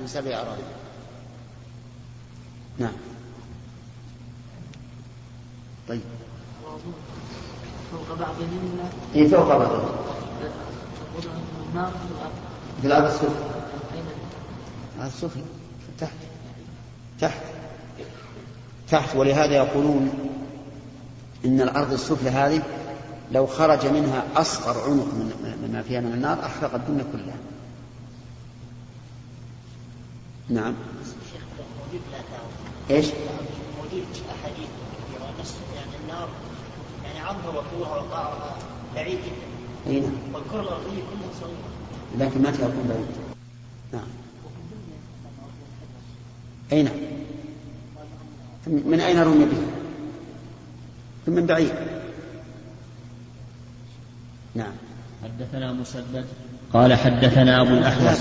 من سبع أراضي. نعم. طيب. فوق بعضهن. إيه فوق بعضهن. في الأرض السفلى. على السفلى تحت تحت تحت. ولهذا يقولون إن الأرض السفلى هذه لو خرج منها أصغر عنق مما فيها من النار أحرق الدنيا كلها. نعم. إيش؟ موجود أحاديث كثيرة نص يعني النار يعني عمرها وطولها وقعرها بعيد جدا. أي نعم. والكرة الأرضية كلها صغيرة. لكن ما تكون بعيد. نعم. أي نعم. من أين رمي به؟ من بعيد. نعم. حدثنا مسدد قال حدثنا أبو الأحوص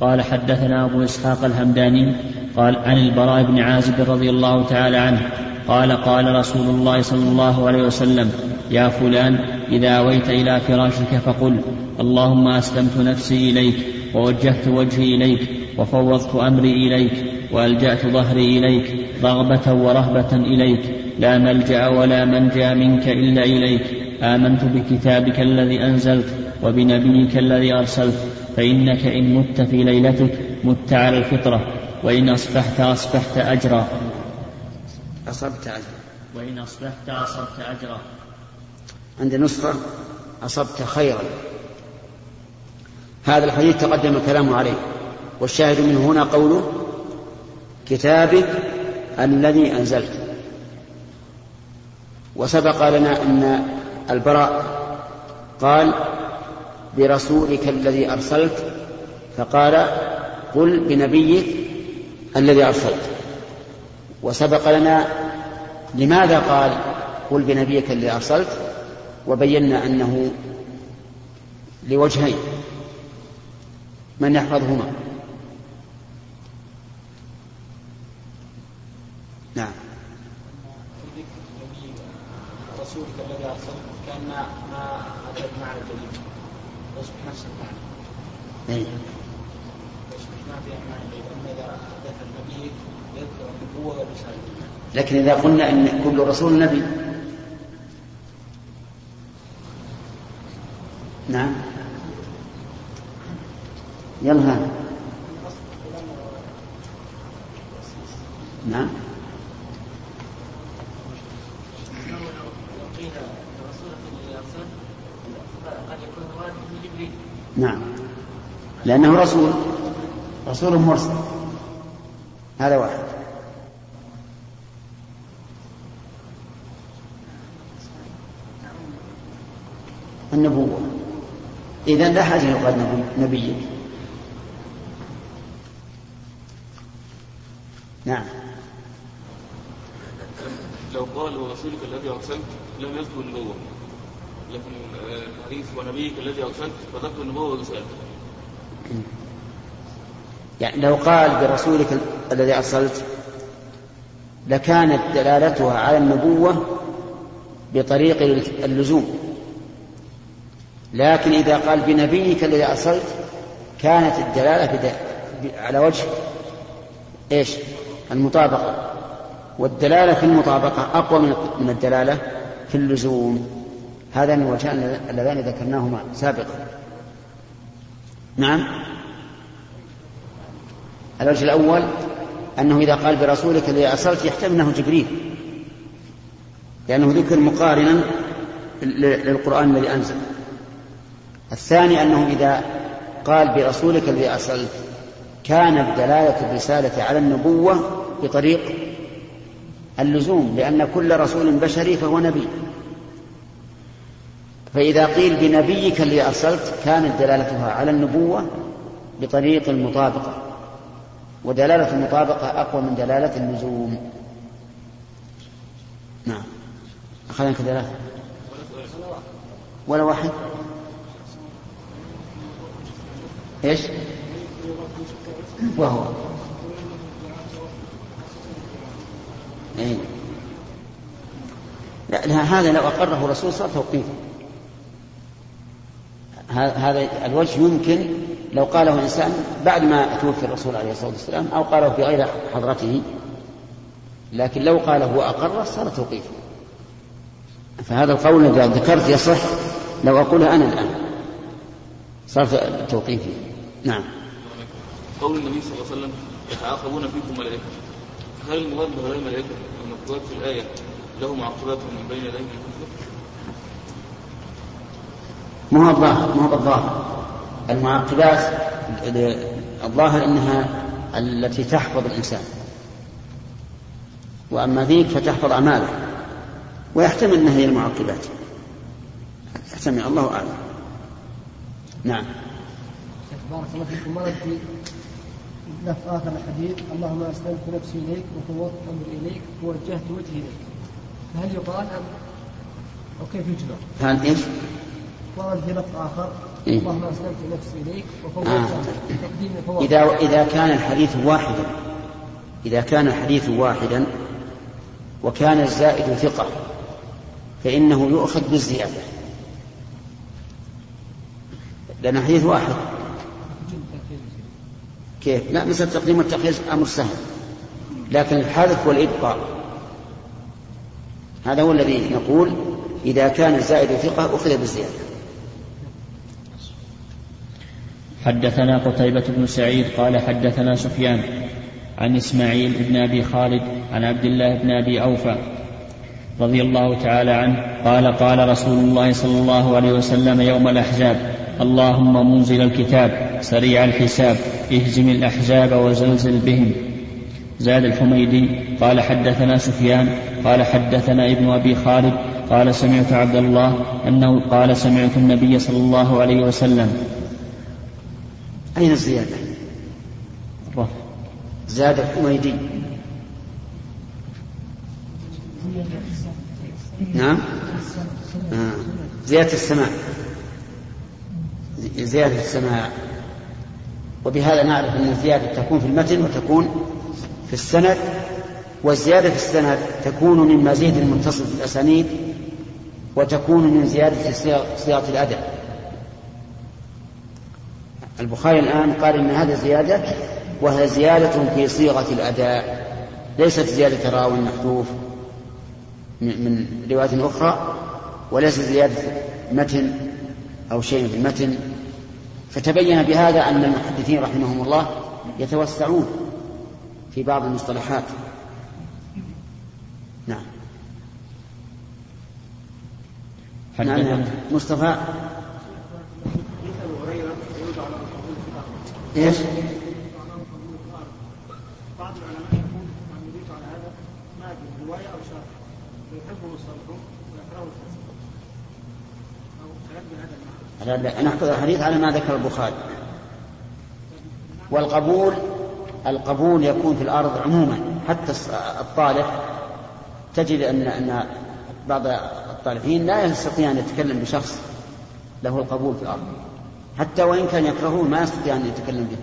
قال حدثنا أبو إسحاق الهمداني قال عن البراء بن عازب رضي الله تعالى عنه قال قال رسول الله صلى الله عليه وسلم يا فلان إذا أويت إلى فراشك فقل اللهم أسلمت نفسي إليك ووجهت وجهي إليك وفوضت أمري إليك وألجأت ظهري إليك رغبة ورهبة إليك لا ملجأ ولا منجا منك إلا إليك آمنت بكتابك الذي أنزلت وبنبيك الذي أرسلت فإنك إن مت في ليلتك مت على الفطرة وإن أصبحت أصبحت أجرا أصبت أجرا وإن أصبحت أصبت أجرا. عند نصرة أصبت خيرا. هذا الحديث تقدم الكلام عليه والشاهد من هنا قوله كتابك الذي أنزلت. وسبق لنا أن البراء قال برسولك الذي أرسلت فقال قل بنبيك الذي أرسلت. وسبق لنا لماذا قال قل بنبيك الذي أرسلت وبينا أنه لوجهين من يحفظهما. نعم. رسولك الذي أرسلت كان ما أتت معنا الجديد يصبح نفس المعنى. أي لكن إذا قلنا أن كل رسول نبي. نعم. يلا. نعم. نعم. لأنه رسول مرسل. هذا واحد. النبوة. إذن لا حاجة يقال نبيك. نعم. لو قال ورسولك الذي أرسلت لم يذكر النبوة. لكن الحديث ونبيك الذي أرسلت فذكر النبوة والرسالة. يعني لو قال برسولك الذي أرسلت لكانت دلالتها على النبوة بطريق اللزوم. لكن إذا قال بنبيك الذي أرسلت كانت الدلالة على وجه إيش؟ المطابقة. والدلالة في المطابقة أقوى من الدلالة في اللزوم. هذا من وجهان اللذان ذكرناهما سابقا. نعم. الوجه الأول أنه إذا قال برسولك الذي أرسلت يحتمل أنه جبريل لأنه ذكر مقارنا للقرآن الذي أنزل. الثاني أنه إذا قال برسولك الذي أرسلت كانت دلالة الرسالة على النبوة بطريق اللزوم لأن كل رسول بشري فهو نبي. فإذا قيل بنبيك الذي أرسلت كانت دلالتها على النبوة بطريق المطابقة. ودلالة المطابقة أقوى من دلالة اللزوم. نعم. أخذنا كدلالة ولا واحد. إيش وهو إيه؟ لا هذا لو أقره رسول صار توقيفه. هذا الوجه يمكن لو قاله إنسان بعد ما توفي الرسول عليه الصلاة والسلام أو قاله في غير حضرته، لكن لو قاله وأقره صار توقيفا. فهذا القول الذي ذكرت يصح لو أقوله أنا الآن صار توقيفي. نعم. قول النبي صلى الله عليه وسلم يتعاقبون فيكم ملائكة، هل المراد بهؤلاء الملائكة المذكورات في الآية لهم عقبات من بين يديهم الكفر؟ ما هو الظاهر، ما هو الظاهر. المعاقبات الظاهر انها التي تحفظ الانسان، واما ذيك فتحفظ اعماله، ويحتمل انها هي المعاقبات، يحتمل، الله اعلم. نعم. بارك الله فيكم. مرد في لف اخر الحديث اللهم اسلمت نفسي اليك وفوضت امري اليك ووجهت وجهي اليك، فهل يقال ام وكيف يجرى؟ هل ايش؟ ورد في لف اخر اللهم اسلمت نفسي اليك وفوضت امري اليك. اذا كان الحديث واحدا، اذا كان الحديث واحدا وكان الزائد ثقه فانه يؤخذ بالزياده، لان الحديث واحد. كيف؟ لا، مثل تقديم التأخير أمر سهل، لكن الحذف والإبقاء هذا هو الذي نقول إذا كان الزائد ثقة أخذ بالزيادة. حدثنا قتيبة بن سعيد قال حدثنا سفيان عن إسماعيل بن أبي خالد عن عبد الله بن أبي أوفى رضي الله تعالى عنه قال قال رسول الله صلى الله عليه وسلم يوم الأحزاب اللهم منزل الكتاب سريع الحساب اهزم الأحزاب وزلزل بهم. زاد الحميدي قال حدثنا سفيان قال حدثنا ابن أبي خالد قال سمعت عبد الله أنه قال سمعت النبي صلى الله عليه وسلم. أين الزيادة؟ زاد الحميدي. نعم. زيادة السماء، زيادة السماء. وبهذا نعرف أن الزيادة تكون في المتن وتكون في السند، والزيادة في السند تكون من مزيد المتصل في الأسانيد، وتكون من زيادة صيغة الأداء. البخاري الآن قال إن هذا زيادة، وهي زيادة في صيغة الأداء، ليست زيادة راو محذوف من رواية أخرى، وليست زيادة متن أو شيء في المتن. فتبين بهذا أن المحدثين رحمهم الله يتوسعون في بعض المصطلحات. نعم. نعم. مصطفى. إيش؟ بعض العلماء يقول أن يريد على هذا ما في رواية أو شرح ويحبه الصالحون ويكرهه الفاسقون. نحفظ الحديث على ما ذكر البخاري. والقبول، القبول يكون في الأرض عموما، حتى الطالح تجد أن بعض الطالحين لا يستطيع أن يتكلم بشخص له القبول في الأرض، حتى وإن كان يكرهه ما يستطيع أن يتكلم به.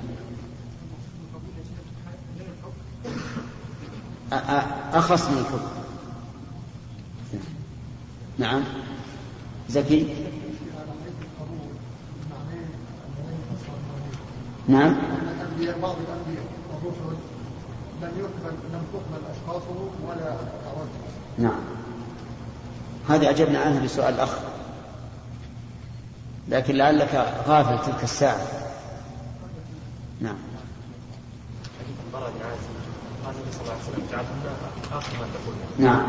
أخص من الحب. نعم. زكي. نعم. بعض الأنبياء والرسل لم تقبل أشخاصهم ولا أعوانهم. نعم. هذه أجبنا عنها بسؤال الأخ، لكن لعلك غافل تلك الساعة. نعم. نعم.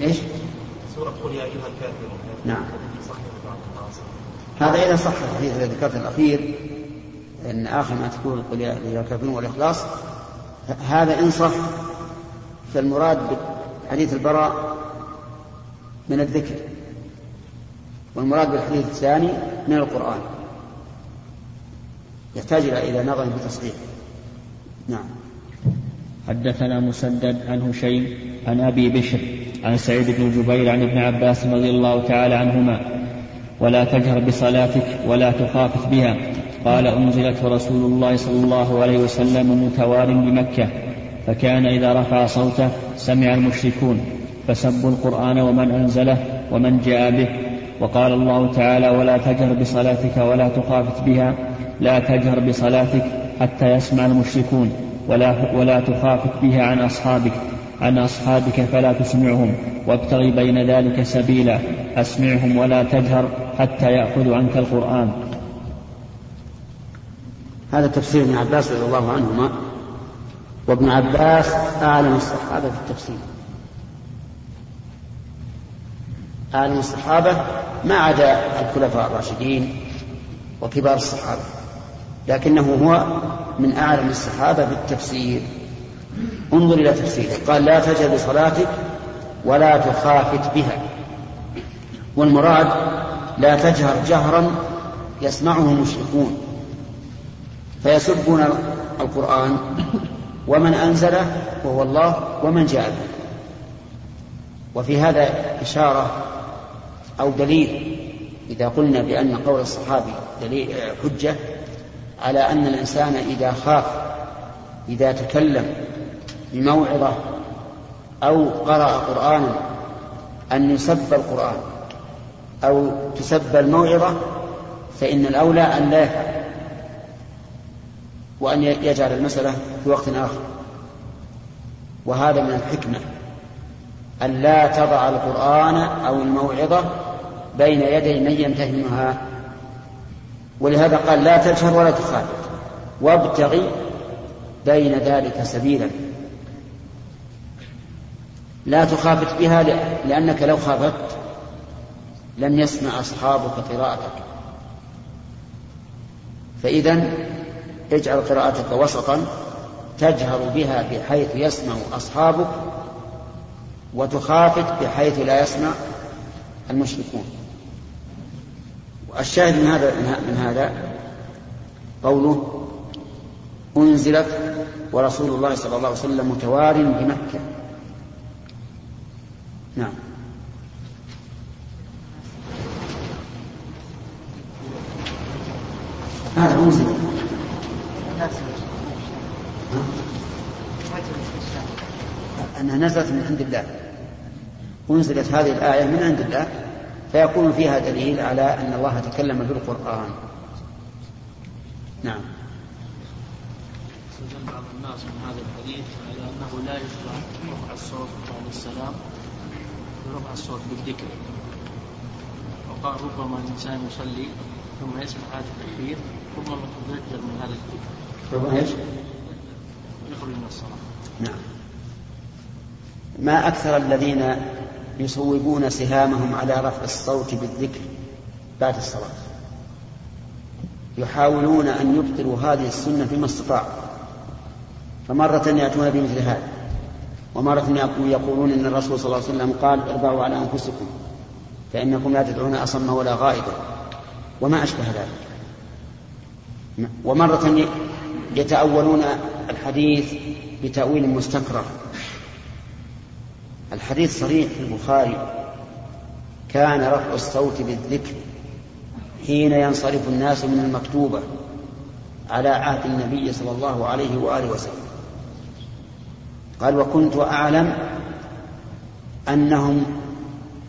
إيش؟ سورة قل يا أيها الكافرون. نعم. هذا إذا صح الحديث الذي ذكرته الأخير أن آخر ما تقول قل يا أيها الكافرون والإخلاص، هذا إن صح فالمراد بحديث البراء من الذكر، والمراد بالحديث الثاني من القرآن، يحتاج إلى نظر بتصحيح. نعم. حدثنا مسدد عن هشيم عن أبي بشر عن سعيد بن جبير عن ابن عباس رضي الله تعالى عنهما ولا تجهر بصلاتك ولا تخافت بها قال أنزلت رسول الله صلى الله عليه وسلم متوار بمكة فكان إذا رفع صوته سمع المشركون فسبوا القرآن ومن أنزله ومن جاء به. وقال الله تعالى: ولا تجهر بصلاتك ولا تخافت بها، لا تجهر بصلاتك حتى يسمع المشركون ولا تخافت بها عن أصحابك فلا تسمعهم، وابتغ بين ذلك سبيلا، أسمعهم ولا تجهر حتى يأخذوا عنك القرآن. هذا تفسير ابن عباس رضي الله عنهما، وابن عباس أعلم الصحابة في التفسير، أعلم الصحابة ما عدا الخلفاء الراشدين وكبار الصحابة، لكنه هو من أعلم الصحابة بالتفسير. انظر إلى تفسيره، قال: لا تجهر بصلاتك ولا تخافت بها، والمراد لا تجهر جهرا يسمعه المشركون فيسبون القرآن ومن أنزله وهو الله ومن جاء به. وفي هذا إشارة أو دليل، إذا قلنا بأن قول الصحابي دليل حجة على أن الإنسان إذا خاف، إذا تكلم بموعظة أو قرأ قرآنا، أن يسب القرآن أو تسب الموعظة، فإن الأولى أن لا يفعل، وأن يجعل المسألة في وقت آخر. وهذا من الحكمة أن لا تضع القرآن أو الموعظة بين يدي من يمتهنها، ولهذا قال: لا تجهر ولا تخافت وابتغي بين ذلك سبيلا. لا تخافت بها لأنك لو خافت لم يسمع أصحابك قراءتك، فإذن اجعل قراءتك وسطا تجهر بها بحيث يسمع أصحابك، وتخافت بحيث لا يسمع المشركون. والشاهد من هذا قوله: أنزلت ورسول الله صلى الله عليه وسلم متوار بمكة. نعم. هذا أنزلت أنها نزلت من عند الله، أنزلت هذه الآية من عند الله، فيكون فيها دليل على أن الله تكلم بالقرآن. نعم. سجل بعض الناس من هذا الحديث على أنه لا يشرع رفع الصوت بعد السلام ورفع الصوت بالذكر، وقال ربما الإنسان يصلي ثم يسمع هذا التكبير ربما يتذكر من هذا الذكر، ربما يخرج من الصلاة. نعم. ما أكثر الذين يصوبون سهامهم على رفع الصوت بالذكر بعد الصلاة، يحاولون أن يبطلوا هذه السنة فيما استطاعوا، فمرة يأتون بمثل هذا، ومرة يقولون إن الرسول صلى الله عليه وسلم قال: اربعوا على أنفسكم فإنكم لا تدعون أصم ولا غائبا، وما أشبه ذلك. ومرة يتأولون الحديث بتأويل مستكره. الحديث صريح في البخاري: كان رفع الصوت بالذكر حين ينصرف الناس من المكتوبة على عهد النبي صلى الله عليه وآله وسلم. قال: وكنت أعلم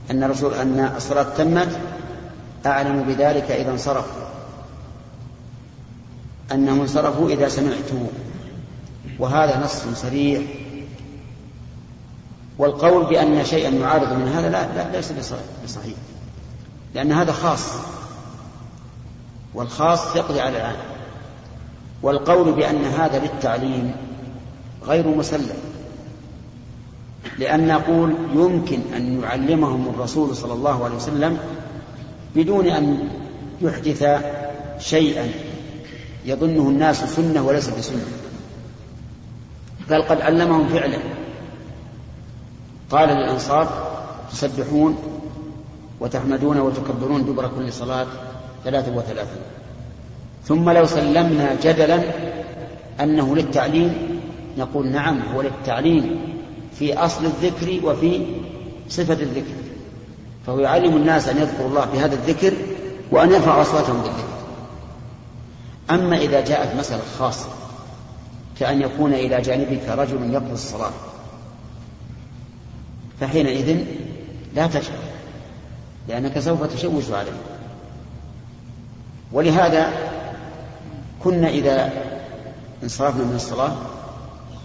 أن الصلاة تمت، أعلم بذلك إذا انصرفوا، أنهم انصرفوا إذا سمعتوه. وهذا نص صريح. والقول بأن شيئا معارض من هذا ليس بصحيح، لأن هذا خاص، والخاص يقضي على العام. والقول بأن هذا للتعليم غير مسلم، لأن نقول يمكن أن يعلمهم الرسول صلى الله عليه وسلم بدون أن يحدث شيئا يظنه الناس سنة وليس بسنة، بل قد علمهم فعلا. قال للأنصار: تسبحون وتحمدون وتكبرون دبر كل صلاة 33. ثم لو سلمنا جدلا أنه للتعليم نقول: نعم، هو للتعليم في أصل الذكر وفي صفة الذكر، فهو يعلم الناس أن يذكروا الله بهذا الذكر وأن يرفعوا أصواتهم بالذكر. أما إذا جاءت مسألة خاصة كأن يكون إلى جانبك رجل يقضي الصلاة، فحينئذ لا تشغل لأنك سوف تشوش عليه. ولهذا كنا إذا انصرفنا من الصلاة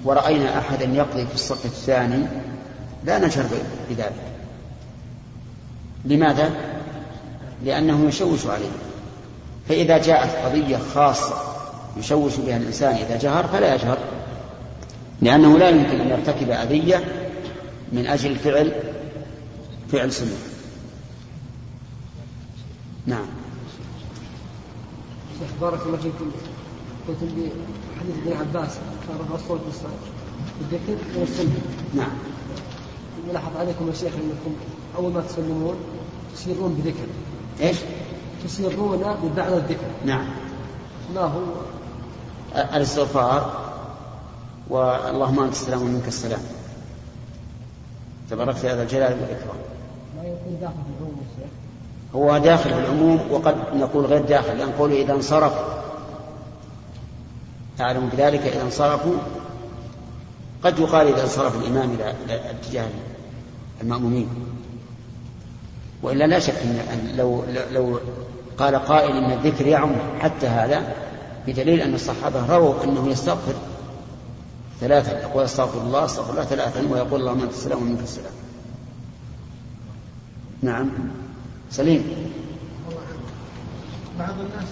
ورأينا أحدا يقضي في الصف الثاني لا نشغل بذلك. لماذا؟ لأنه يشوش عليه. فإذا جاءت قضية خاصة يشوش بها الإنسان إذا جهر فلا يجهر، لأنه لا يمكن أن يرتكب أذية من أجل فعل سنة. نعم. شيخ بارك الله فيكم، قلتم بحديث ابن عباس كان رفع الصوت بالذكر والسنة. نعم. ملاحظ عليكم يا شيخ أنكم أول ما تسلمون تسيرون بذكر. إيش؟ تسيرون ببعض الذكر. نعم. ما هو؟ الاستغفار واللهم أنت السلام ومنك السلام. تبارك في هذا الجلال والإكرام. ما يكون داخل العموم الشيخ؟ هو داخل العموم، وقد نقول غير داخل، لأن قوله إذا انصرفوا أعلم بذلك، إذا انصرفوا قد يقال إذا انصرف الإمام إلى اتجاه المأمومين، وإلا لا شك أن لو قال قائل أن الذكر يعم حتى هذا، بدليل أن الصحابة رووا أنه يستغفر ثلاثا، يقول استغفر الله ثلاثا ويقول اللهم أنت السلام ومنك السلام. نعم. سليم. بعض الناس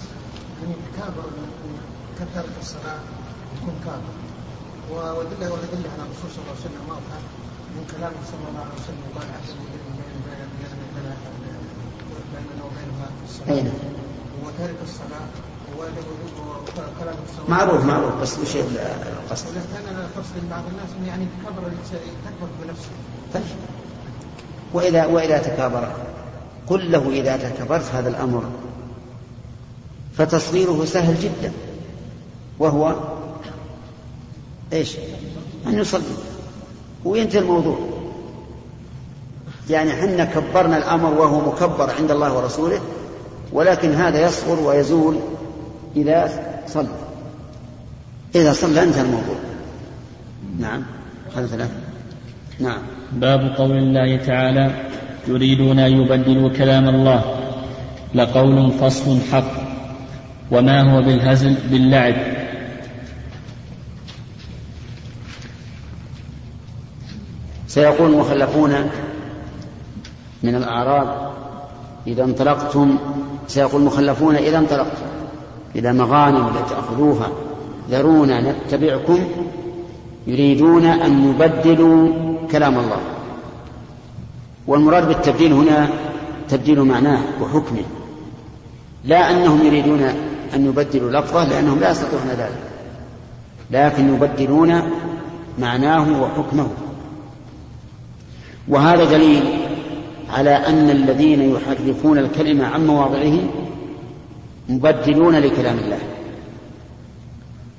كابر كثر في الصلاة يكون كابر، وأدلة على الرسول صلى الله عليه وسلم واضحة من كلامه صلى الله عليه وسلم، قال أحسن بيننا وبينها في الصلاة وترك الصلاة معروف بس مش القصد. أنا أقصد بعض الناس يعني تكبر بنفسه. طيب. وإذا تكابر قل له إذا تكبرت هذا الأمر، فتصغيره سهل جدا، وهو ايش؟ أن يصلي وينتهي الموضوع. يعني حنا كبرنا الأمر وهو مكبر عند الله ورسوله، ولكن هذا يصغر ويزول إذا صلى أنت الموضوع. نعم. نعم. باب قول الله تعالى يريدون أن يبدلوا كلام الله لقول فصل حق وما هو بالهزل باللعب. سيقول المخلفون من الأعراب إذا انطلقتم، سيقول المخلفون إذا انطلقتم إلى مغانم لتأخذوها ذرونا نتبعكم يريدون أن يبدلوا كلام الله. والمراد بالتبديل هنا تبديل معناه وحكمه، لا أنهم يريدون أن يبدلوا لفظه لأنهم لا يستطيعون ذلك، لكن يبدلون معناه وحكمه. وهذا دليل على أن الذين يحرفون الكلمة عن مواضعه مبدلون لكلام الله،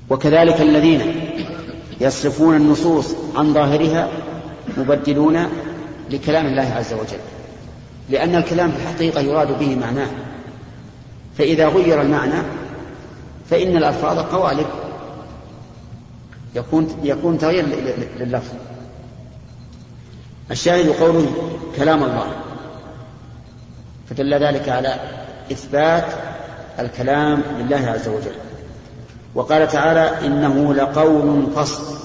وكذلك الذين يصرفون النصوص عن ظاهرها مبدلون لكلام الله عز وجل، لأن الكلام في الحقيقة يراد به معناه، فإذا غير المعنى فإن الألفاظ قوالب، يكون تغيير لللفظ. الشاهد قوله كلام الله، فدل ذلك على إثبات الكلام لله عز وجل. وقال تعالى إنه لقول فصل،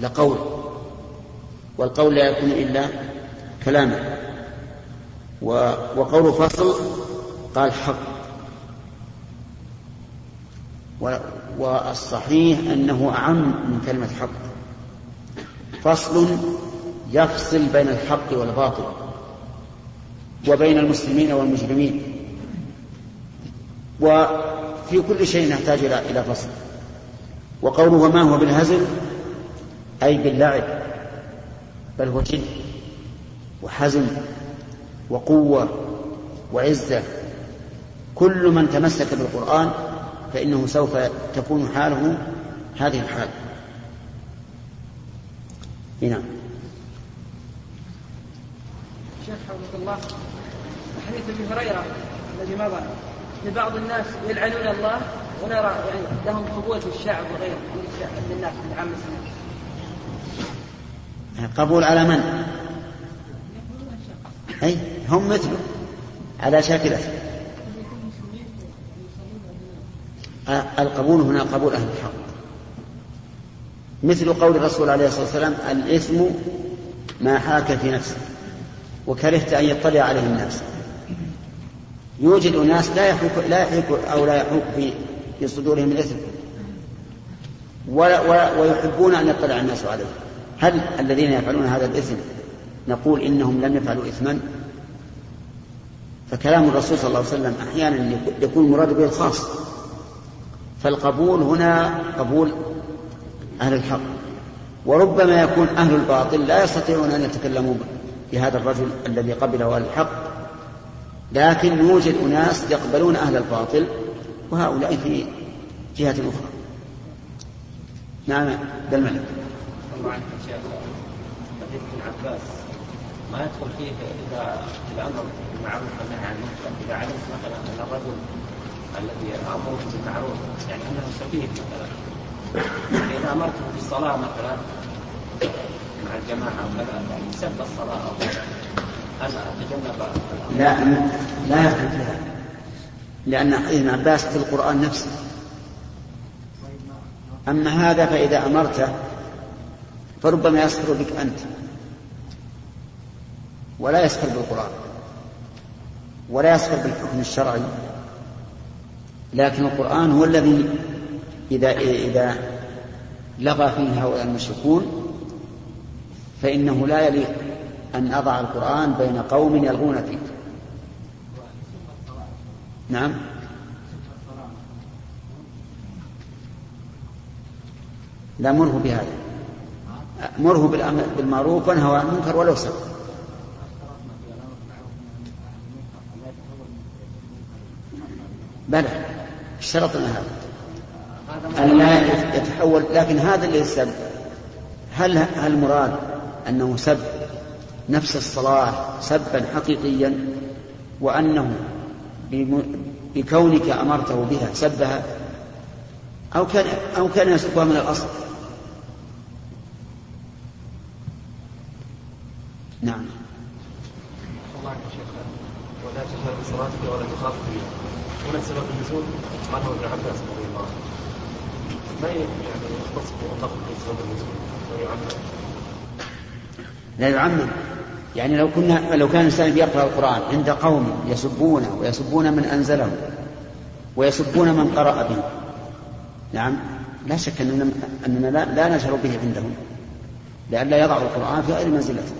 لقول، والقول لا يكون إلا كلاما، وقول فصل قال حق، والصحيح أنه أعم من كلمة حق. فصل يفصل بين الحق والباطل وبين المسلمين والمجرمين، وفي كل شيء نحتاج إلى فصل. وقوله وما هو بالهزل أي باللعب، بل هو جد وحزم وقوة وعزة. كل من تمسك بالقرآن فإنه سوف تكون حاله هذه الحال. هنا شيخ حفظك الله حديث أبي هريرة الذي مضى لبعض الناس يلعنون الله ونرى يعني لهم قبول الشعب وغيره من الناس من عامة الناس. قبول على من؟ أي هم مثله على شاكلته. القبول هنا قبول أهل الحق، مثل قول الرسول عليه الصلاة والسلام: الإثم ما حاك في نفسك وكرهت أن يطلع عليه الناس. يوجد ناس لا يحوك في صدورهم الإثم ويحبون أن يطلع الناس عليه. هل الذين يفعلون هذا الإثم نقول إنهم لم يفعلوا إثما؟ فكلام الرسول صلى الله عليه وسلم أحيانا يكون مراد به الخاص. فالقبول هنا قبول أهل الحق، وربما يكون أهل الباطل لا يستطيعون أن يتكلموا بهذا الرجل الذي قبله أهل الحق، لكن يوجد أناس يقبلون أهل الباطل وهؤلاء في جهة أخرى. نعم ده الملك. عباس ما يدخل فيه إذا الأمر بالمعروف والنهي عن المنكر إذا علم مثلا أن الرجل الذي أمر بالمعروف يعني أنه سفيه مثلا، يعني إذا أمرته بالصلاة مثلا مع الجماعة وكذا يعني سب الصلاة أو أن أتجنب. لا يدخل فيها، لأن ابن عباس في القرآن نفسه. أما هذا فإذا أمرته فربما يسخر بك أنت ولا يسخر بالقرآن ولا يسخر بالحكم الشرعي، لكن القرآن هو الذي إذا لغى فيه هؤلاء المشركون فإنه لا يليق أن أضع القرآن بين قوم يلغون فيه. نعم لا مره بهذا، مره بالمعروف وانهى عن المنكر ولو سب. بلى الشرط ان هذا ان لا يتحول، لكن هذا اللي يسب هل مراد انه سب نفس الصلاة سبا حقيقيا وانه بكونك امرته بها سبها، او كان يسبها من الاصل؟ نعم. الله يشهد ولا تجهر بصلاتك ولا تخاف بها. ومن سبب النزول عنه ابن عباس رضي الله عنه ما يعني يختص بأطلق سبب النزول لا يعمم. يعني لو كان الإنسان يقرأ القرآن عند قوم يسبونه ويسبون من أنزله ويسبون من قرأ به، نعم لا شك أننا لا نجهر به عندهم لئلا يضع القرآن في غير منزلته.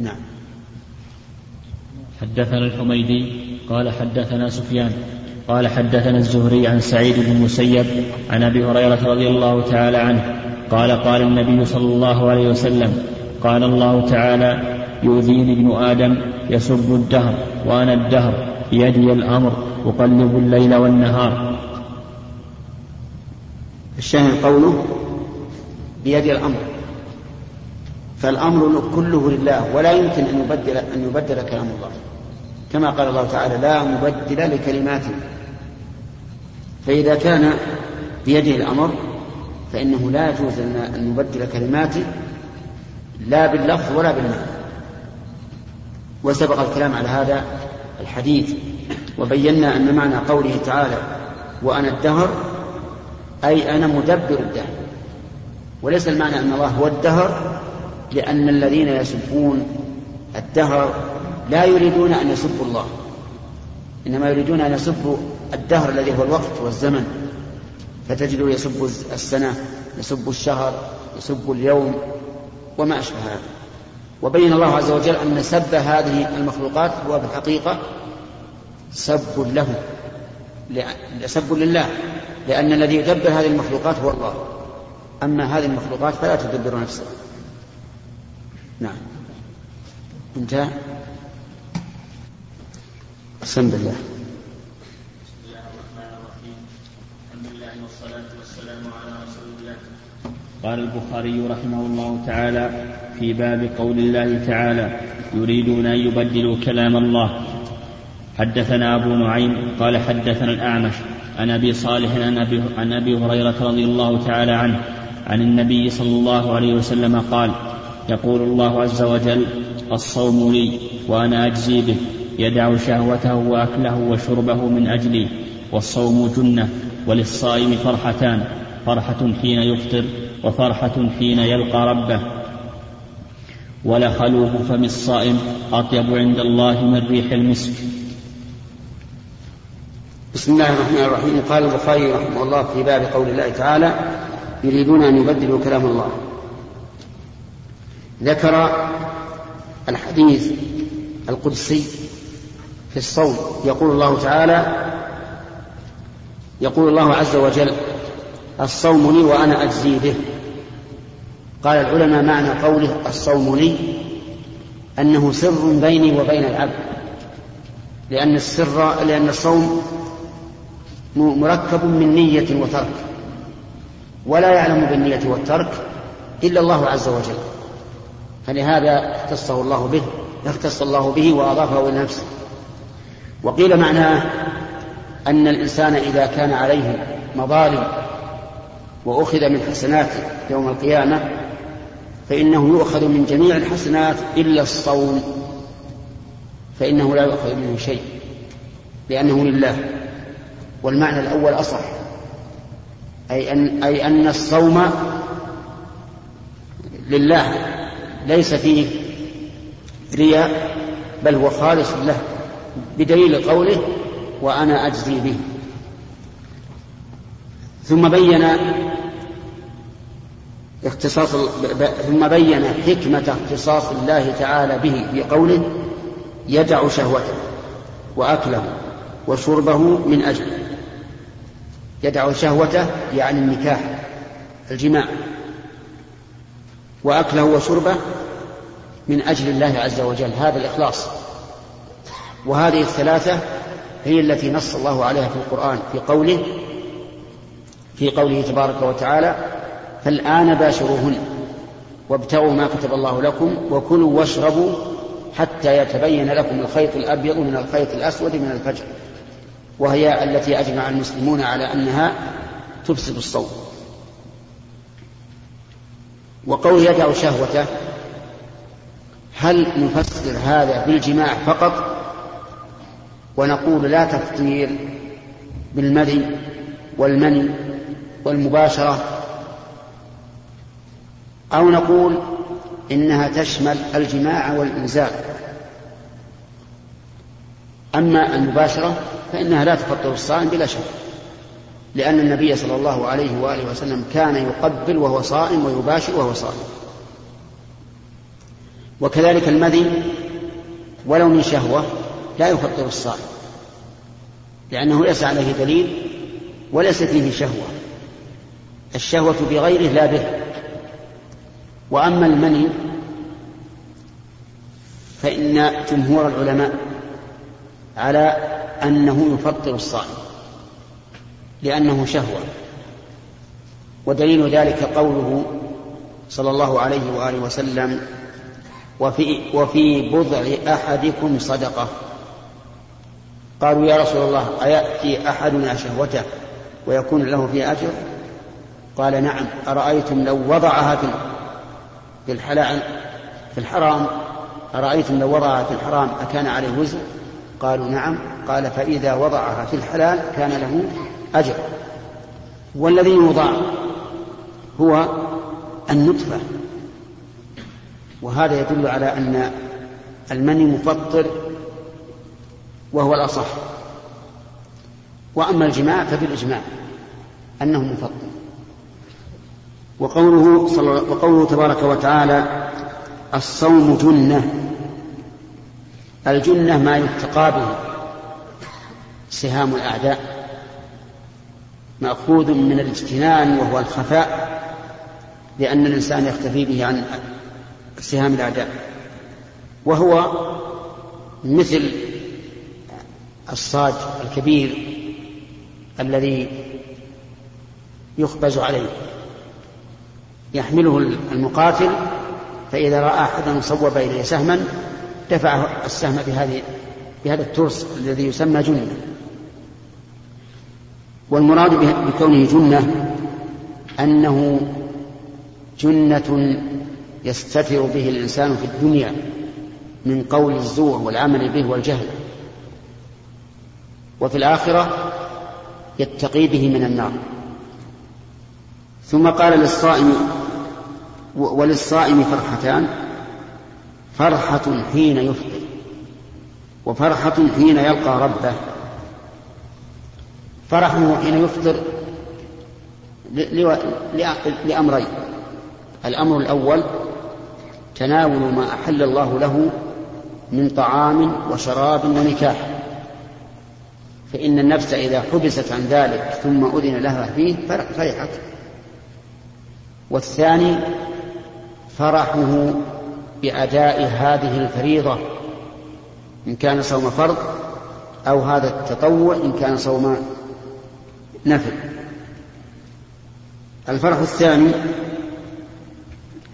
نعم. حدثنا الحميدي قال حدثنا سفيان قال حدثنا الزهري عن سعيد بن المسيب عن أبي هريرة رضي الله تعالى عنه قال: قال النبي صلى الله عليه وسلم: قال الله تعالى: يؤذيني ابن آدم يسب الدهر وأنا الدهر بيدي الأمر أقلب الليل والنهار. الشاهد قوله بيدي الأمر، فالأمر كله لله ولا يمكن أن يبدل كلام الله، كما قال الله تعالى: لا مبدل لكلماته. فإذا كان بيده الأمر فإنه لا يجوز أن نبدل كلماته لا باللفظ ولا بالمعنى. وسبق الكلام على هذا الحديث وبينا أن معنى قوله تعالى وأنا الدهر أي أنا مدبر الدهر، وليس المعنى أن الله هو الدهر، لأن الذين يسبون الدهر لا يريدون أن يسبوا الله، إنما يريدون أن يسبوا الدهر الذي هو الوقت والزمن، فتجدوا يسبوا السنة، يسبوا الشهر، يسبوا اليوم وما أشبه هذا. وبين الله عز وجل أن سب هذه المخلوقات هو بالحقيقة سب له، سب لله، لأن الذي يدبر هذه المخلوقات هو الله، أما هذه المخلوقات فلا تدبر نفسها. نعم انتهى. الحمد لله. بسم الله الرحمن الرحيم. الحمد لله والصلاة والسلام على رسول الله. قال البخاري رحمه الله تعالى في باب قول الله تعالى: يريدون أن يبدلوا كلام الله. حدثنا أبو نعيم قال حدثنا الأعمش عن أبي صالح عن أبي هريرة رضي الله تعالى عنه عن النبي صلى الله عليه وسلم قال: يقول الله عز وجل: الصوم لي وأنا أجزي به، يدع شهوته وأكله وشربه من أجلي، والصوم جنة وللصائم فرحتان: فرحة حين يفطر وفرحة حين يلقى ربه، ولخلوه فم الصائم أطيب عند الله من ريح المسك. بسم الله الرحمن الرحيم. قال البخاري رحمه الله في باب قول الله تعالى: يريدون أن يبدلوا كلام الله. ذكر الحديث القدسي في الصوم، يقول الله تعالى، يقول الله عز وجل: الصوم لي وأنا أجزي به. قال العلماء معنى قوله الصوم لي أنه سر بيني وبين العبد، لأن الصوم مركب من نية وترك، ولا يعلم بالنية والترك إلا الله عز وجل، فلهذا اختص الله به وأضافه إلى نفسه. وقيل معناه أن الإنسان إذا كان عليه مظالم وأخذ من حسناته يوم القيامة فإنه يؤخذ من جميع الحسنات إلا الصوم، فإنه لا يؤخذ منه شيء لأنه لله. والمعنى الأول أصح، أي أن الصوم لله ليس فيه رياء، بل هو خالص له، بدليل قوله وأنا أجزي به. ثم بين حكمة اختصاص الله تعالى به بقوله: يدع شهوته وأكله وشربه من أجله. يدع شهوته يعني النكاح، الجماع، وأكله وشربه من أجل الله عز وجل، هذا الإخلاص. وهذه الثلاثة هي التي نص الله عليها في القرآن في قوله تبارك وتعالى: فالآن باشروهن وابتغوا ما كتب الله لكم وكلوا واشربوا حتى يتبين لكم الخيط الأبيض من الخيط الأسود من الفجر. وهي التي أجمع المسلمون على أنها تفسد الصوم. وقول يدع شهوته، هل نفسر هذا بالجماع فقط ونقول لا تفطير بالمذي والمني والمباشرة، أو نقول إنها تشمل الجماع والإنزال؟ أما المباشرة فإنها لا تفطر الصائم بلا شك، لأن النبي صلى الله عليه وآله وسلم كان يقبل وهو صائم ويباشر وهو صائم. وكذلك المذي ولو من شهوة لا يفطر الصائم، لأنه ليس عليه دليل وليس فيه شهوة، الشهوة بغيره لا به. وأما المني فإن جمهور العلماء على أنه يفطر الصائم لأنه شهوة، ودليل ذلك قوله صلى الله عليه وآله وسلم: وفي بضع أحدكم صدقة. قالوا: يا رسول الله، أيأتي أحدنا شهوته ويكون له فيه أجر؟ قال: نعم، أرأيتم لو وضعها في الحرام، أرأيتم لو وضعها في الحرام أكان عليه وزر؟ قالوا: نعم. قال: فإذا وضعها في الحلال كان له أجر. والذي يوضع هو النطفة، وهذا يدل على أن المني مفطر وهو الأصح. وأما الجماع فبالإجماع أنه مفطر. وقوله تبارك وتعالى: الصوم جنة. الجنة ما يتقى به سهام الأعداء، مأخوذ من الاجتنان وهو الخفاء، لأن الإنسان يختفي به عن سهام الأعداء، وهو مثل الصاج الكبير الذي يخبز عليه، يحمله المقاتل، فإذا رأى أحدا صوب إليه سهما دفع السهم بهذه بهذا الترس الذي يسمى جنة. والمراد بكونه جنة أنه جنة يستتر به الإنسان في الدنيا من قول الزور والعمل به والجهل، وفي الآخرة يتقي به من النار. ثم قال وللصائم فرحتان، فرحة حين يفطر وفرحة حين يلقى ربه. فرحه حين يفطر لأمرين: الأمر الأول تناول ما أحل الله له من طعام وشراب ونكاح، فإن النفس إذا حبست عن ذلك ثم أذن لها فيه فرحت. والثاني فرحه بأداء هذه الفريضة إن كان صوم فرض، أو هذا التطوع إن كان صوم نفل. الفرح الثاني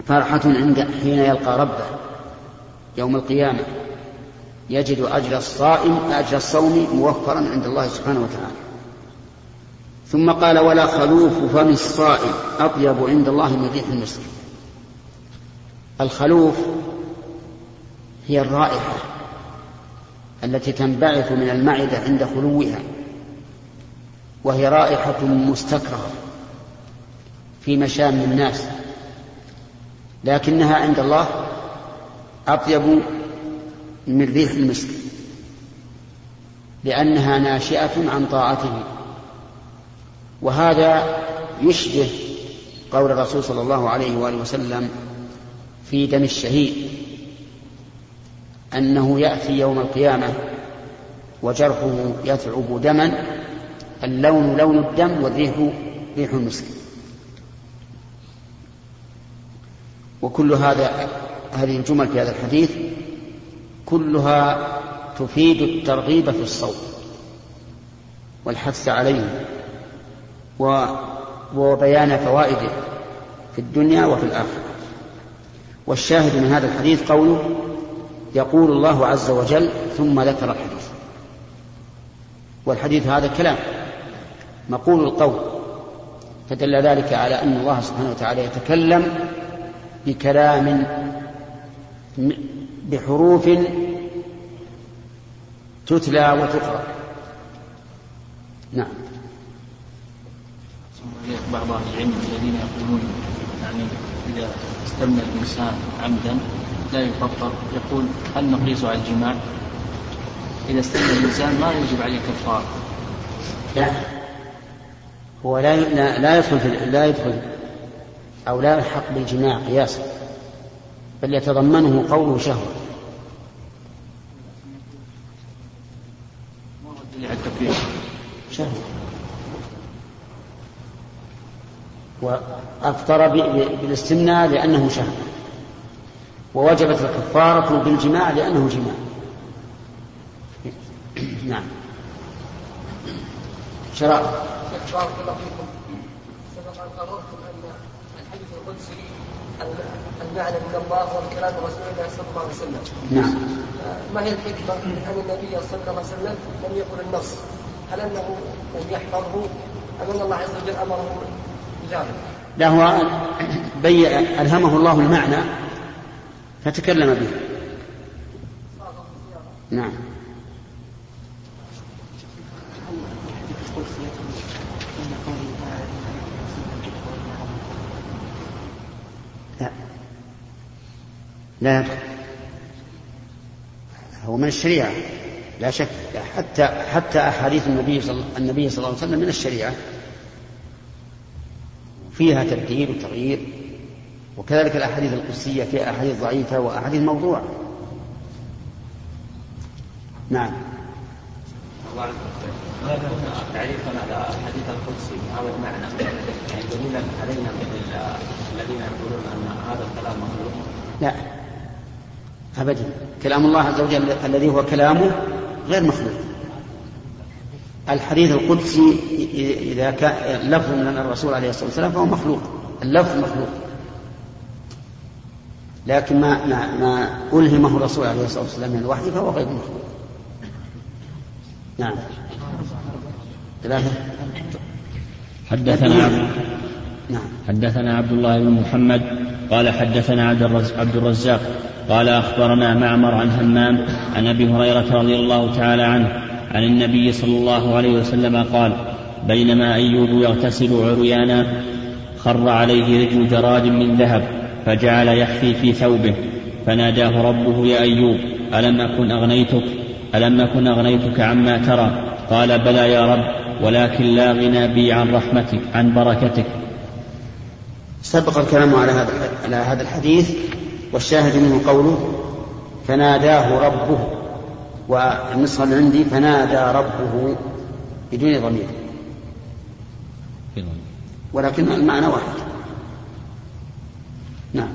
فرحة عند حين يلقى ربه يوم القيامة، يجد أجر الصوم موفرا عند الله سبحانه وتعالى. ثم قال ولا خلوف فم الصائم أطيب عند الله من ريح المسك. الخلوف هي الرائحة التي تنبعث من المعدة عند خلوها، وهي رائحة مستكرهة في مشام الناس، لكنها عند الله أطيب من ريح المسك لأنها ناشئة عن طاعته. وهذا يشبه قول الرسول صلى الله عليه وآله وسلم في دم الشهيد، أنه يأتي يوم القيامة وجرحه يثعب دما، اللون لون الدم والريح ريح المسك. وكل هذه الجمل في هذا الحديث كلها تفيد الترغيب في الصوم والحث عليه وبيان فوائده في الدنيا وفي الآخرة. والشاهد من هذا الحديث قوله، يقول الله عز وجل ثم ذكر الحديث، والحديث هذا كلام مقول القول، فدل ذلك على أن الله سبحانه وتعالى يتكلم بكلام بحروف تتلى وتقرأ. نعم. بعض العلم الذين يقولون يعني إذا استمنى الإنسان عمدا لا يفطر، يقول هل نقيس على الجماع؟ إذا استمنى الإنسان ما يجب عليه كفار. لا، هو لا يدخل أو لا يلحق بالجماع قياسا، بل يتضمنه قوله شهوة. ما هو الدليل على التكفير؟ شهوة. وأفطر بالاستمناء لأنه شهوة، ووجبت الكفارة بالجماع لأنه جماع. نعم. شرائع. بارك الله فيكم. سبق أن أمرتم أن الحديث القدسي المعنى من الله والكلام رسول الله صلى الله عليه وسلم. نعم. ما هي الحكمة أن النبي صلى الله عليه وسلم لم يقل النص؟ هل أنه لم يحفظه أم أن الله عز وجل أمره بذلك؟ لا، هو ألهمه الله المعنى فتكلم به. نعم. لا يدخل، هو من الشريعة لا شك، حتى أحاديث النبي صلى الله عليه وسلم من الشريعة فيها تبديل وتغيير، وكذلك الأحاديث القدسية فيها أحاديث ضعيفة وأحاديث موضوعة. نعم. تعريفنا على الحديث القدسي هذا المعنى دليلا علينا من الذين يقولون أن هذا الكلام مخلوق؟ لا أبدا، كلام الله عز وجل الذي هو كلامه غير مخلوق. الحديث القدسي إذا كان لفظ من الرسول عليه الصلاة والسلام فهو مخلوق، اللفظ مخلوق، لكن ما ألهمه الرسول عليه الصلاة والسلام من الوحي فهو غير مخلوق. نعم. حدثنا عبد الله بن محمد قال حدثنا عبد الرزاق قال أخبرنا معمر عن همام عن أبي هريرة رضي الله تعالى عنه عن النبي صلى الله عليه وسلم قال: بينما أيوب يغتسل عريانا خر عليه رجل جراد من ذهب فجعل يحفي في ثوبه، فناداه ربه: يا أيوب ألم أكن أغنيتك عما ترى؟ قال: بلى يا رب، ولكن لا غنى بي عن رحمتك عن بركتك. سبق الكلام على هذا الحديث، والشاهد منه قوله: فناداه ربه، والنسخة اللي عندي: فنادى ربه بدون ضمير، ولكن المعنى واحد. نعم.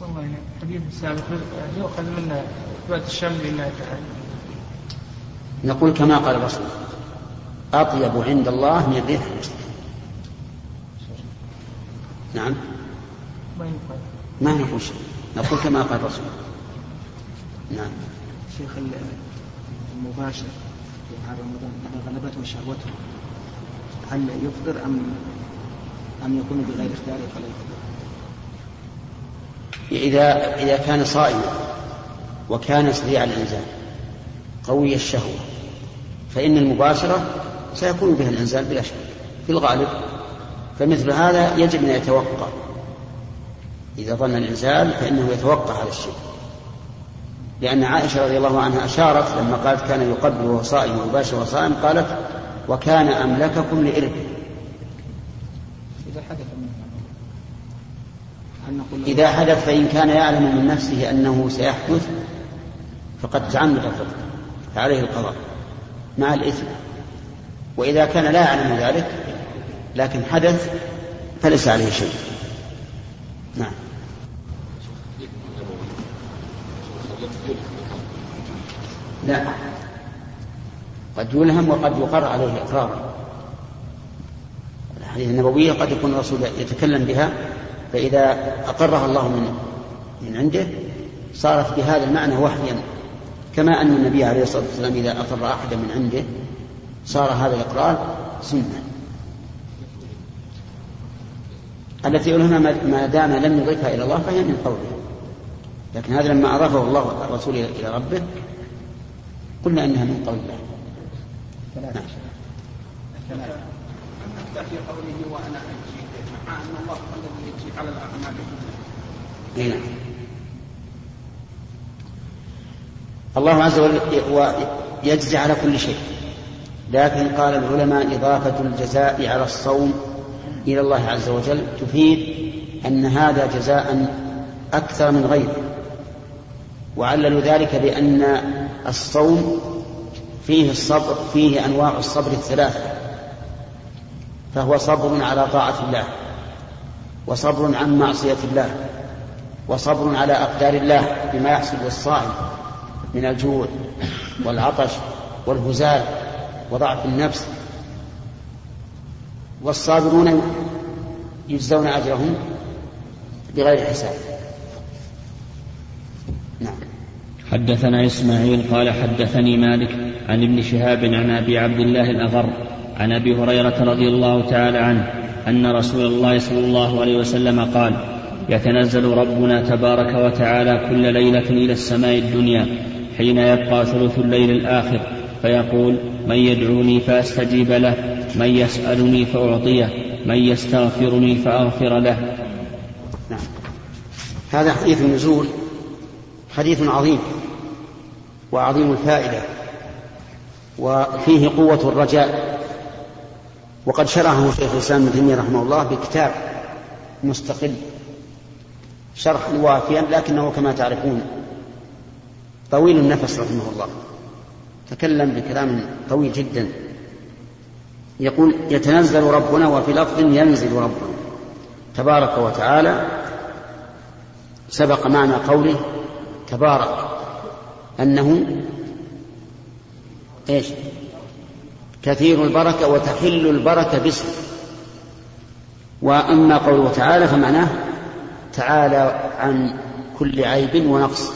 صلى الله عليه وسلم الحديث السابق يؤخذ منه إثبات الشمل لله تعالى. نقول كما قال الرسول: أطيب عند الله من الريح المسلم. نعم. ما نقول شيء، نقول كما قال الرسول. نعم. شيخ المباشر في حال رمضان غلبته وشهوته، هل يفطر أم يكون بغير اختياره فلا يفطر؟ إذا كان صائما وكان سريع الإنزال قوي الشهوة، فإن المباشرة سيكون بها الإنزال بلا شك في الغالب، فمثل هذا يجب أن يتوقع. إذا ظن الإنزال فإنه يتوقع هذا الشيء، لأن عائشة رضي الله عنها أشارت لما قالت: كان يقبل وصائم ويباشر وصائم، قالت: وكان أملككم لإربه. إذا حدث فإن كان يعلم من نفسه أنه سيحدث فقد تعمد الفطر فعليه القضاء مع الإثم، وإذا كان لا يعلم ذلك لكن حدث فليس عليه شيء. نعم. لا، قد يلهم وقد يقر عليه إقرارا. الحديث النبوية قد يكون الرسول يتكلم بها، فإذا أقرها الله من عنده صارت بهذا المعنى وحيا، كما أن النبي عليه الصلاة والسلام إذا أقر أحدا من عنده صار هذا الإقرار سنة. التي يقولها ما دام لم يضيفها إلى الله فهي من قوله، لكن هذا لما أضافه الله الرسول إلى ربه قلنا أنها من قول الله. نعم. في قوله: وأنا أنجيك، مع أن الله هو الذي يجزي على الأعمال. نعم. الله عز وجل يجزي على كل شيء، لكن قال العلماء: إضافة الجزاء على الصوم إلى الله عز وجل تفيد أن هذا جزاء أكثر من غيره، وعللوا ذلك بأن الصوم فيه الصبر، فيه أنواع الصبر الثلاثة، فهو صبر على طاعة الله، وصبر عن معصية الله، وصبر على أقدار الله بما يحصل للصائم من الجوع والعطش والهزال وضعف النفس. والصابرون يجزون أجرهم بغير حساب. نعم. حدثنا إسماعيل قال حدثني مالك عن ابن شهاب عن أبي عبد الله الأغر عن أبي هريرة رضي الله تعالى عنه أن رسول الله صلى الله عليه وسلم قال: يتنزل ربنا تبارك وتعالى كل ليلة إلى السماء الدنيا حين يبقى ثلث الليل الآخر، فيقول: من يدعوني فأستجيب له، من يسألني فأعطيه، من يستغفرني فأغفر له. نعم. هذا حديث النزول حديث عظيم وعظيم الفائدة، وفيه قوة الرجاء، وقد شرحه شيخ الإسلام ابن تيمية رحمه الله بكتاب مستقل شرحا وافيا، لكنه كما تعرفون طويل النفس رحمه الله، تكلم بكلام طويل جدا. يقول: يتنزل ربنا، وفي لفظ ينزل ربنا تبارك وتعالى. سبق معنى قوله تبارك أنه إيش؟ كثير البركة وتحل البركة باسمه. وأما قوله تعالى فمعناه تعالى عن كل عيب ونقص.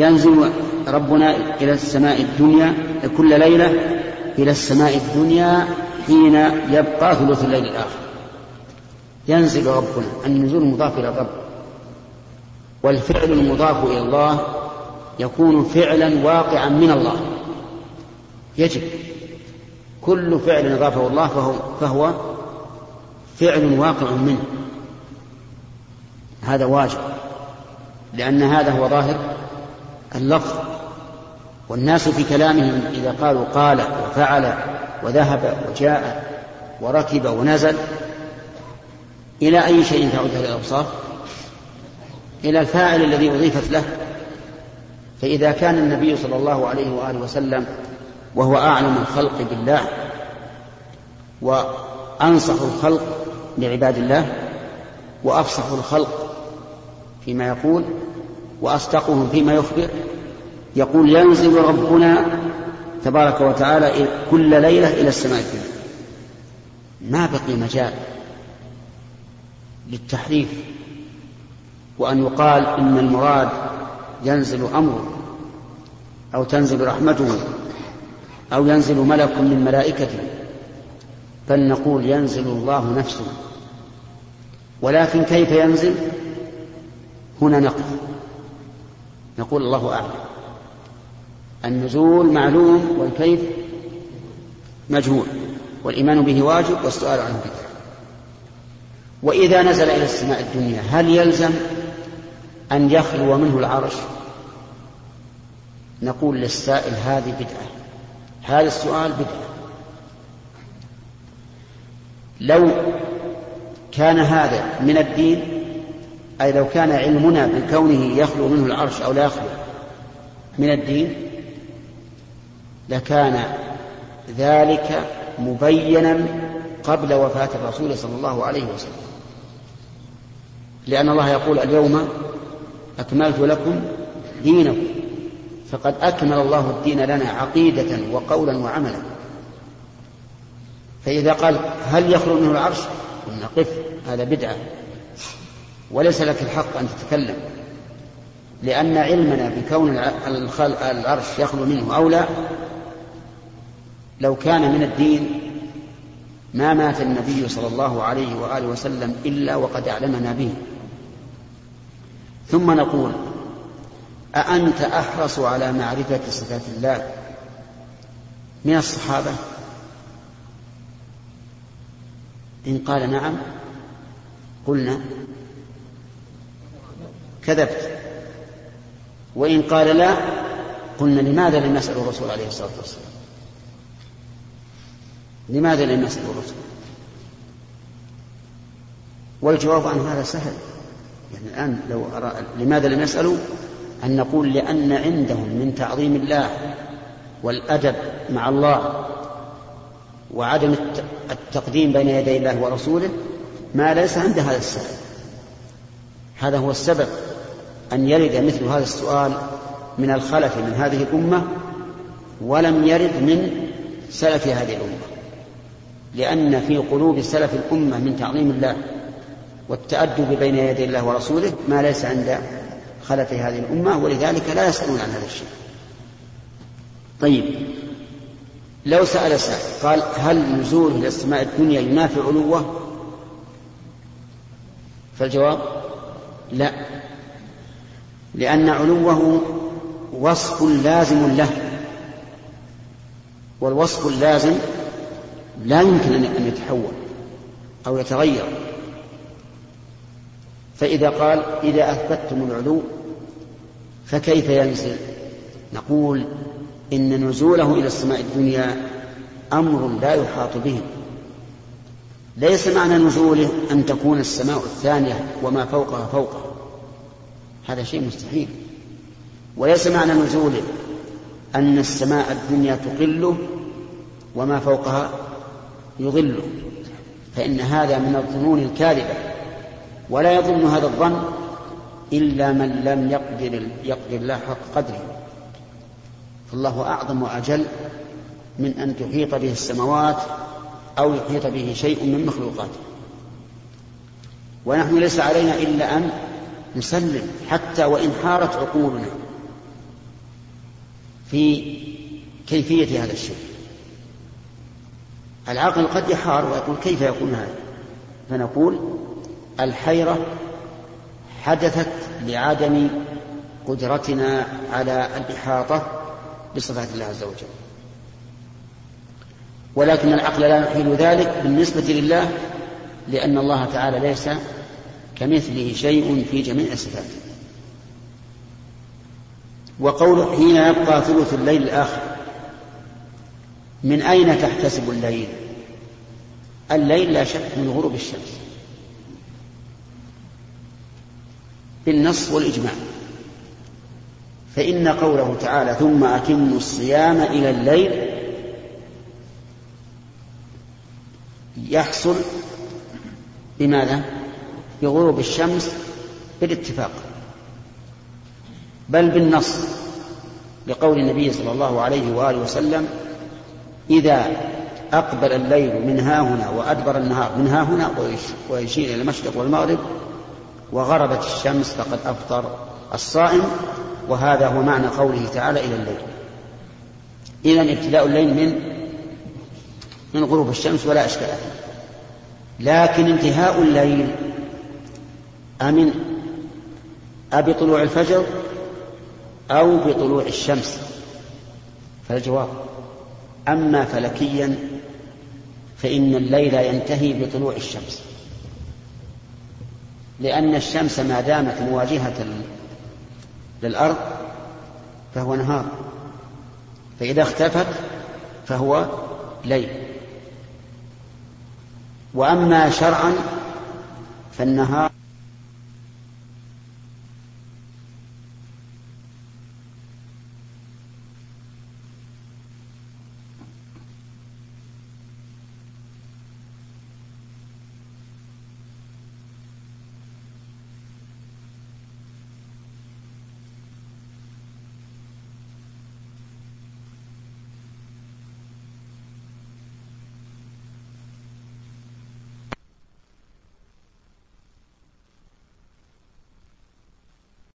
ينزل ربنا إلى السماء الدنيا كل ليلة إلى السماء الدنيا حين يبقى ثلث الليل الآخر. ينزل ربنا، النزول مضاف إلى الرب، والفعل المضاف إلى الله يكون فعلا واقعا من الله، يجب كل فعل أضافه الله فهو فعل واقع منه، هذا واجب، لأن هذا هو ظاهر اللفظ. والناس في كلامهم إذا قالوا قال وفعل وذهب وجاء وركب ونزل إلى أي شيء تعود هذه الأوصاف؟ إلى الفاعل الذي أضيفت له. فإذا كان النبي صلى الله عليه وآله وسلم وهو أعلم الخلق بالله وأنصح الخلق لعباد الله وأفصح الخلق فيما يقول وأصدقهم فيما يخبر، يقول ينزل ربنا تبارك وتعالى كل ليلة إلى السماء الدنيا. ما بقي مجال للتحريف وأن يقال إن المراد ينزل أمره أو تنزل رحمته أو ينزل ملك من ملائكته، فلنقول ينزل الله نفسه. ولكن كيف ينزل هنا نقف، نقول الله أعلم، النزول معلوم والكيف مجهول، والإيمان به واجب والسؤال عنه بدعة. وإذا نزل إلى السماء الدنيا هل يلزم أن يخلو منه العرش؟ نقول للسائل هذه بدعة، هذا السؤال بدعة. لو كان هذا من الدين، أي لو كان علمنا بكونه يخلو منه العرش أو لا يخلو من الدين، لكان ذلك مبينا قبل وفاة الرسول صلى الله عليه وسلم، لأن الله يقول اليوم أكملت لكم دينكم، فقد أكمل الله الدين لنا عقيدة وقولا وعملا. فإذا قال هل يخلو منه العرش؟ قلنا قف، هذا بدعة، وليس لك الحق أن تتكلم، لأن علمنا بكون العرش يخلو منه أو لا لو كان من الدين ما مات النبي صلى الله عليه وآله وسلم إلا وقد أعلمنا به. ثم نقول أأنت أحرص على معرفة صفات الله من الصحابة؟ إن قال نعم قلنا كذبت، وإن قال لا قلنا لماذا لم يسأل الرسول عليه الصلاة والسلام؟ لماذا لم يسأل الرسول؟ والجواب عن هذا سهل، يعني الآن لو أرى لماذا لم يسألوا أن نقول لأن عندهم من تعظيم الله والأدب مع الله وعدم التقديم بين يدي الله ورسوله ما ليس عند هذا السائل. هذا هو السبب أن يرد مثل هذا السؤال من الخلف من هذه الأمة ولم يرد من سلف هذه الأمة، لأن في قلوب سلف الأمة من تعظيم الله والتأدب بين يدي الله ورسوله ما ليس عند خلف هذه الأمة، ولذلك لا يسألون عن هذا الشيء. طيب لو سأل سائل قال هل نزول إلى السماء الدنيا ينافي علوه؟ فالجواب لا، لأن علوه وصف لازم له، والوصف اللازم لا يمكن أن يتحول أو يتغير. فإذا قال إذا أثبتتم العلو فكيف ينزل؟ نقول إن نزوله إلى السماء الدنيا أمر لا يحاط به، ليس معنى نزوله أن تكون السماء الثانية وما فوقها فوقه، هذا شيء مستحيل، وليس معنى نزوله أن السماء الدنيا تقله وما فوقها يظله، فإن هذا من الظنون الكاذبة، ولا يظن هذا الظن إلا من لم يقدر الله حق قدره، فالله أعظم وأجل من أن تحيط به السماوات أو يحيط به شيء من مخلوقاته، ونحن ليس علينا إلا أن نسلم حتى وإن حارت عقولنا في كيفية هذا الشيء. العقل قد يحار ويقول كيف يكون هذا؟ فنقول الحيرة حدثت لعدم قدرتنا على الإحاطة بصفات الله عز وجل، ولكن العقل لا يحيل ذلك بالنسبة لله، لأن الله تعالى ليس كمثله شيء في جميع الصفات. وقوله حين يبقى ثلث الليل الآخر، من أين تحتسب الليل؟ الليل لا شك من غروب الشمس بالنص والإجماع، فإن قوله تعالى ثم أتموا الصيام إلى الليل يحصل بماذا؟ بغروب الشمس بالاتفاق، بل بالنص، لقول النبي صلى الله عليه وآله وسلم إذا أقبل الليل من هاهنا وأدبر النهار من هاهنا ويشير إلى المشرق والمغرب وغربت الشمس فقد أفطر الصائم، وهذا هو معنى قوله تعالى إلى الليل. إذن ابتداء الليل من غروب الشمس ولا أشكال، لكن انتهاء الليل أمن بطلوع الفجر أو بطلوع الشمس؟ فالجواب أما فلكيا فإن الليل ينتهي بطلوع الشمس، لأن الشمس ما دامت مواجهة للأرض فهو نهار، فإذا اختفت فهو ليل. وأما شرعا فالنهار